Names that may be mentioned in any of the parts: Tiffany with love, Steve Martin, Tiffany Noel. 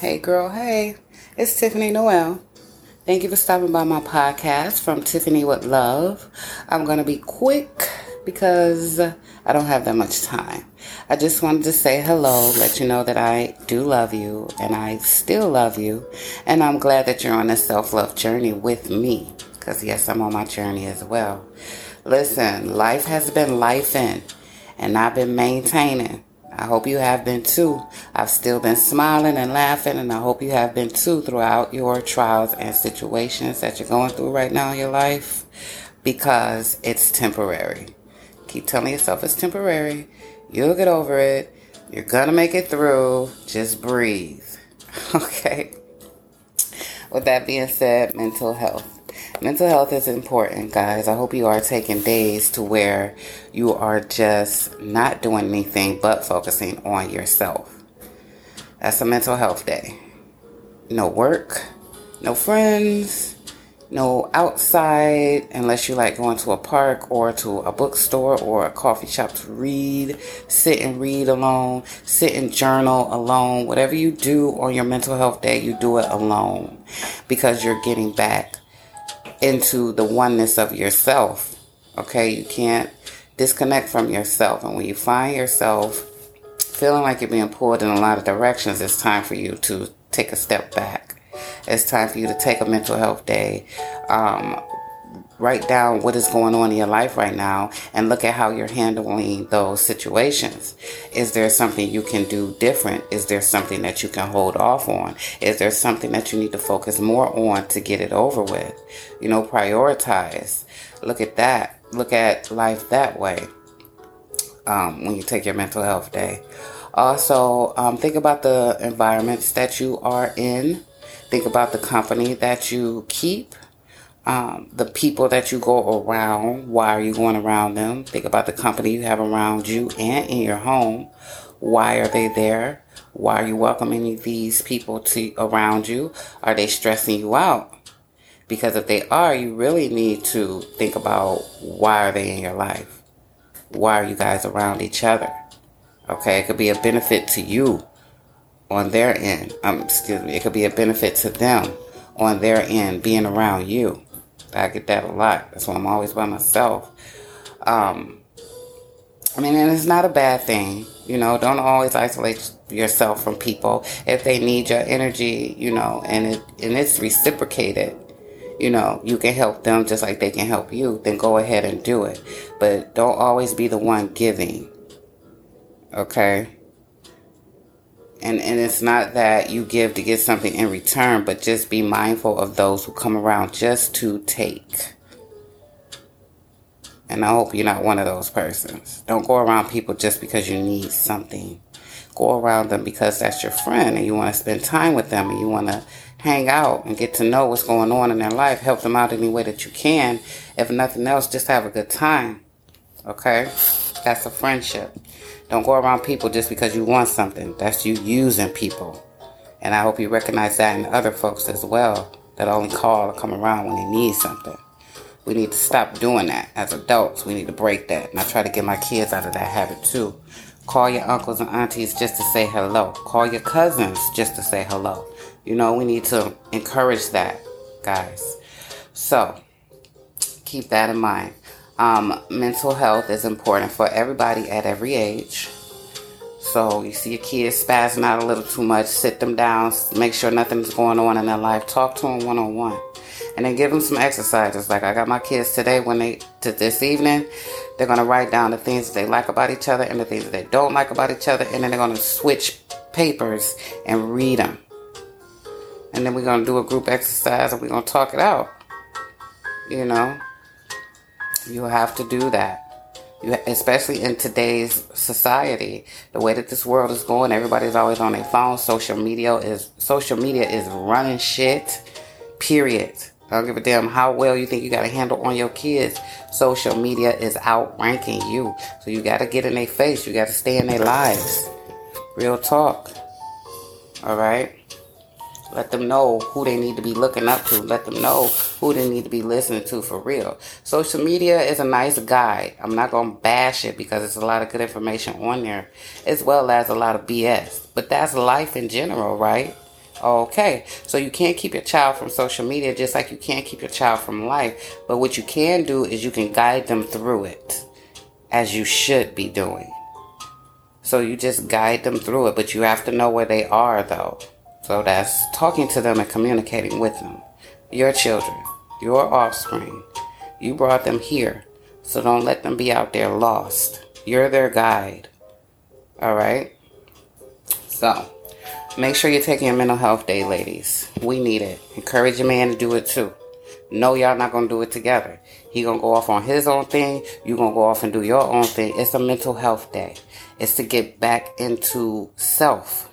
Hey girl, hey, it's Tiffany Noel. Thank you for stopping by my podcast from Tiffany with Love. I'm going to be quick because I don't have that much time. I just wanted to say hello, let you know that I do love you and I still love you. And I'm glad that you're on this self-love journey with me because yes, I'm on my journey as well. Listen, life has been lifing and I've been maintaining. I hope you have been too. I've still been smiling and laughing, and I hope you have been too throughout your trials and situations that you're going through right now in your life, because it's temporary. Keep telling yourself it's temporary. You'll get over it. You're going to make it through. Just breathe. Okay. With that being said, mental health. Mental health is important, guys. I hope you are taking days to where you are just not doing anything but focusing on yourself. That's a mental health day. No work, no friends, no outside, unless you like going to a park or to a bookstore or a coffee shop to read, sit and read alone, sit and journal alone. Whatever you do on your mental health day, you do it alone because you're getting back into the oneness of yourself. Okay, you can't disconnect from yourself. And when you find yourself feeling like you're being pulled in a lot of directions, it's time for you to take a step back. It's time for you to take a mental health day. Write down what is going on in your life right now and look at how you're handling those situations. Is there something you can do different? Is there something that you can hold off on? Is there something that you need to focus more on to get it over with? You know, prioritize. Look at that. Look at life that way when you take your mental health day. Also, think about the environments that you are in. Think about the company that you keep. The people that you go around, why are you going around them? Think about the company you have around you and in your home. Why are they there? Why are you welcoming these people to around you? Are they stressing you out? Because if they are, you really need to think about why are they in your life? Why are you guys around each other? Okay, it could be a benefit to you on their end. It could be a benefit to them on their end being around you. I get that a lot. That's why I'm always by myself. And it's not a bad thing. You know, don't always isolate yourself from people. If they need your energy, you know, and it's reciprocated, you know, you can help them just like they can help you, then go ahead and do it. But don't always be the one giving. Okay? And it's not that you give to get something in return, but just be mindful of those who come around just to take. And I hope you're not one of those persons. Don't go around people just because you need something. Go around them because that's your friend and you want to spend time with them and you want to hang out and get to know what's going on in their life. Help them out any way that you can. If nothing else, just have a good time. Okay? That's a friendship. Don't go around people just because you want something. That's you using people. And I hope you recognize that in other folks as well that only call or come around when they need something. We need to stop doing that. As adults, we need to break that. And I try to get my kids out of that habit too. Call your uncles and aunties just to say hello. Call your cousins just to say hello. You know, we need to encourage that, guys. So, keep that in mind. Mental health is important for everybody at every age. So you see your kids spazzing out a little too much, sit them down, make sure nothing's going on in their life, talk to them one-on-one, and then give them some exercises. Like I got my kids today this evening, they're going to write down the things that they like about each other and the things that they don't like about each other, and then they're going to switch papers and read them. And then we're going to do a group exercise and we're going to talk it out, you know. You have to do that, especially in today's society. The way that this world is going, everybody's always on their phone. Social media is running shit, period. I don't give a damn how well you think you got a handle on your kids. Social media is outranking you. So you got to get in their face. You got to stay in their lives. Real talk. All right? Let them know who they need to be looking up to. Let them know who they need to be listening to for real. Social media is a nice guide. I'm not going to bash it because it's a lot of good information on there as well as a lot of BS. But that's life in general, right? Okay, so you can't keep your child from social media just like you can't keep your child from life. But what you can do is you can guide them through it, as you should be doing. So you just guide them through it, but you have to know where they are, though. So that's talking to them and communicating with them. Your children, your offspring, you brought them here. So don't let them be out there lost. You're their guide. All right? So make sure you're taking your mental health day, ladies. We need it. Encourage your man to do it, too. No, y'all not going to do it together. He going to go off on his own thing. You going to go off and do your own thing. It's a mental health day. It's to get back into self.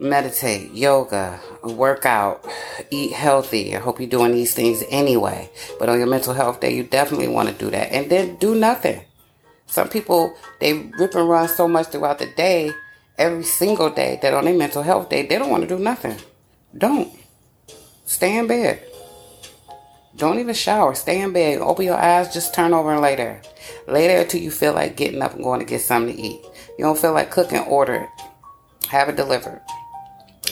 Meditate, yoga, work out, eat healthy. I hope you're doing these things anyway. But on your mental health day, you definitely want to do that. And then do nothing. Some people, they rip and run so much throughout the day, every single day, that on their mental health day, they don't want to do nothing. Don't. Stay in bed. Don't even shower. Stay in bed. Open your eyes. Just turn over and lay there. Lay there until you feel like getting up and going to get something to eat. You don't feel like cooking, order it. Have it delivered.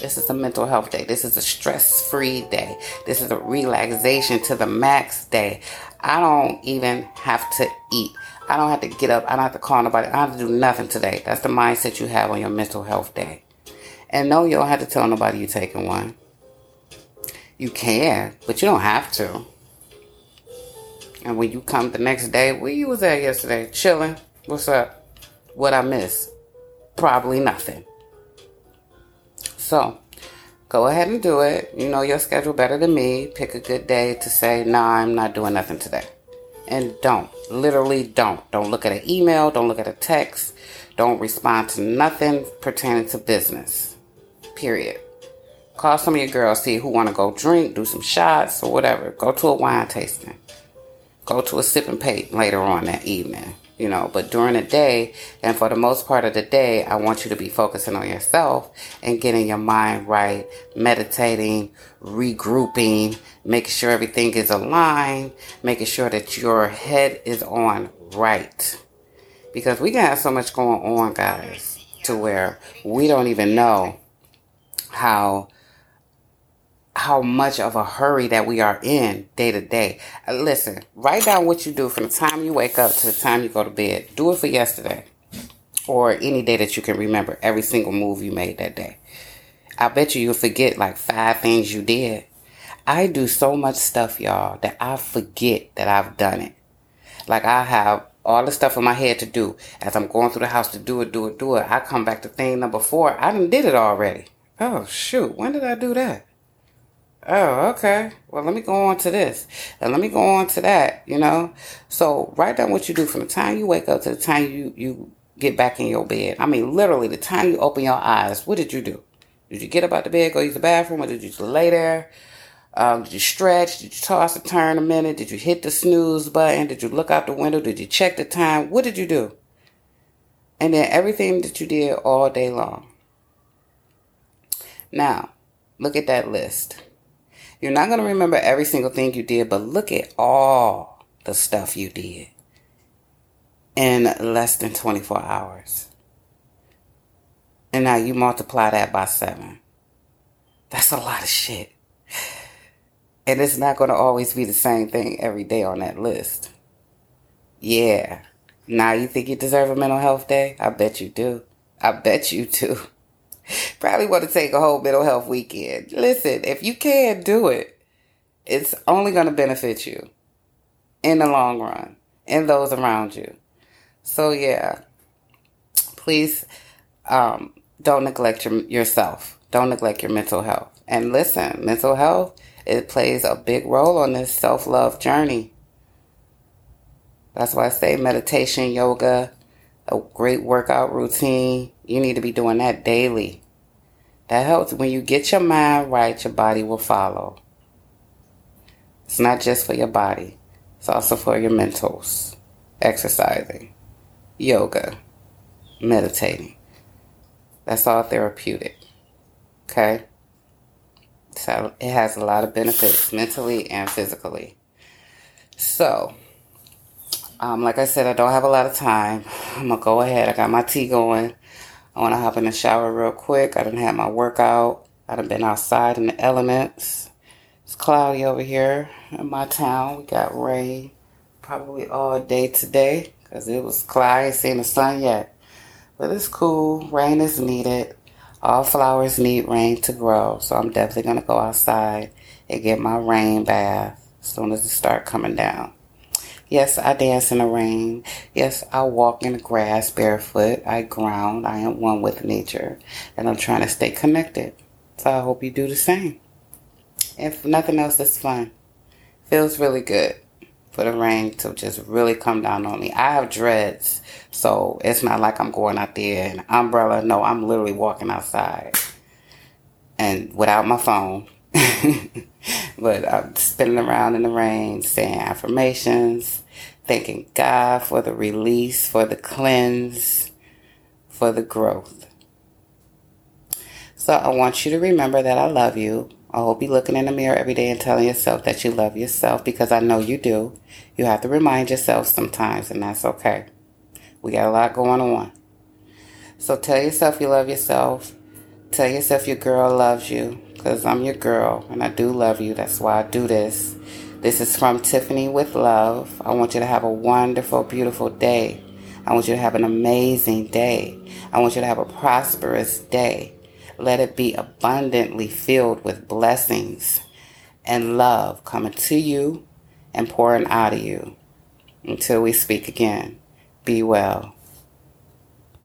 This is a mental health day. This is a stress-free day. This is a relaxation to the max day. I don't even have to eat. I don't have to get up. I don't have to call nobody. I don't have to do nothing today. That's the mindset you have on your mental health day. And no, you don't have to tell nobody you're taking one. You can, but you don't have to. And when you come the next day, where you was at yesterday? Chilling. What's up? What I miss? Probably nothing. So, go ahead and do it. You know your schedule better than me. Pick a good day to say, nah, I'm not doing nothing today. And don't. Literally don't. Don't look at an email. Don't look at a text. Don't respond to nothing pertaining to business. Period. Call some of your girls, see who want to go drink, do some shots or whatever. Go to a wine tasting. Go to a sip and paint later on that evening. You know, but during the day, and for the most part of the day, I want you to be focusing on yourself and getting your mind right, meditating, regrouping, making sure everything is aligned, making sure that your head is on right. Because we can have so much going on, guys, to where we don't even know how much of a hurry that we are in day to day. Listen, write down what you do from the time you wake up to the time you go to bed. Do it for yesterday or any day that you can remember, every single move you made that day. I bet you'll forget like 5 things you did. I do so much stuff, y'all, that I forget that I've done it. Like I have all the stuff in my head to do. As I'm going through the house to do it. I come back to thing number 4. I done did it already. Oh, shoot. When did I do that? Oh, okay. Well, let me go on to this. And let me go on to that, you know. So write down what you do from the time you wake up to the time you get back in your bed. I mean, literally, the time you open your eyes, what did you do? Did you get up out the bed, go use the bathroom, or did you just lay there? Did you stretch? Did you toss and turn a minute? Did you hit the snooze button? Did you look out the window? Did you check the time? What did you do? And then everything that you did all day long. Now, look at that list. You're not going to remember every single thing you did, but look at all the stuff you did in less than 24 hours. And now you multiply that by 7. That's a lot of shit. And it's not going to always be the same thing every day on that list. Yeah. Now you think you deserve a mental health day? I bet you do. I bet you do. Probably want to take a whole mental health weekend. Listen, if you can do it, it's only going to benefit you in the long run and those around you. So, yeah, please don't neglect yourself. Don't neglect your mental health. And listen, mental health, it plays a big role on this self-love journey. That's why I say meditation, yoga, a great workout routine. You need to be doing that daily. That helps. When you get your mind right, your body will follow. It's not just for your body. It's also for your mentals. Exercising, yoga, meditating. That's all therapeutic. Okay? So it has a lot of benefits mentally and physically. So like I said, I don't have a lot of time. I'm going to go ahead. I got my tea going. I want to hop in the shower real quick. I done had my workout. I done been outside in the elements. It's cloudy over here in my town. We got rain probably all day today because it was cloudy. I ain't seen the sun yet. But it's cool. Rain is needed. All flowers need rain to grow. So I'm definitely going to go outside and get my rain bath as soon as it starts coming down. Yes, I dance in the rain. Yes, I walk in the grass barefoot. I ground. I am one with nature. And I'm trying to stay connected. So I hope you do the same. If nothing else, it's fun. Feels really good for the rain to just really come down on me. I have dreads, so it's not like I'm going out there in an umbrella. No, I'm literally walking outside and without my phone. But I'm spinning around in the rain, saying affirmations, thanking God for the release, for the cleanse, for the growth. So I want you to remember that I love you. I hope you're looking in the mirror every day and telling yourself that you love yourself, because I know you do. You have to remind yourself sometimes, and that's okay. We got a lot going on. So tell yourself you love yourself. Tell yourself your girl loves you, because I'm your girl, and I do love you. That's why I do this. This is from Tiffany with Love. I want you to have a wonderful, beautiful day. I want you to have an amazing day. I want you to have a prosperous day. Let it be abundantly filled with blessings and love coming to you and pouring out of you. Until we speak again, be well.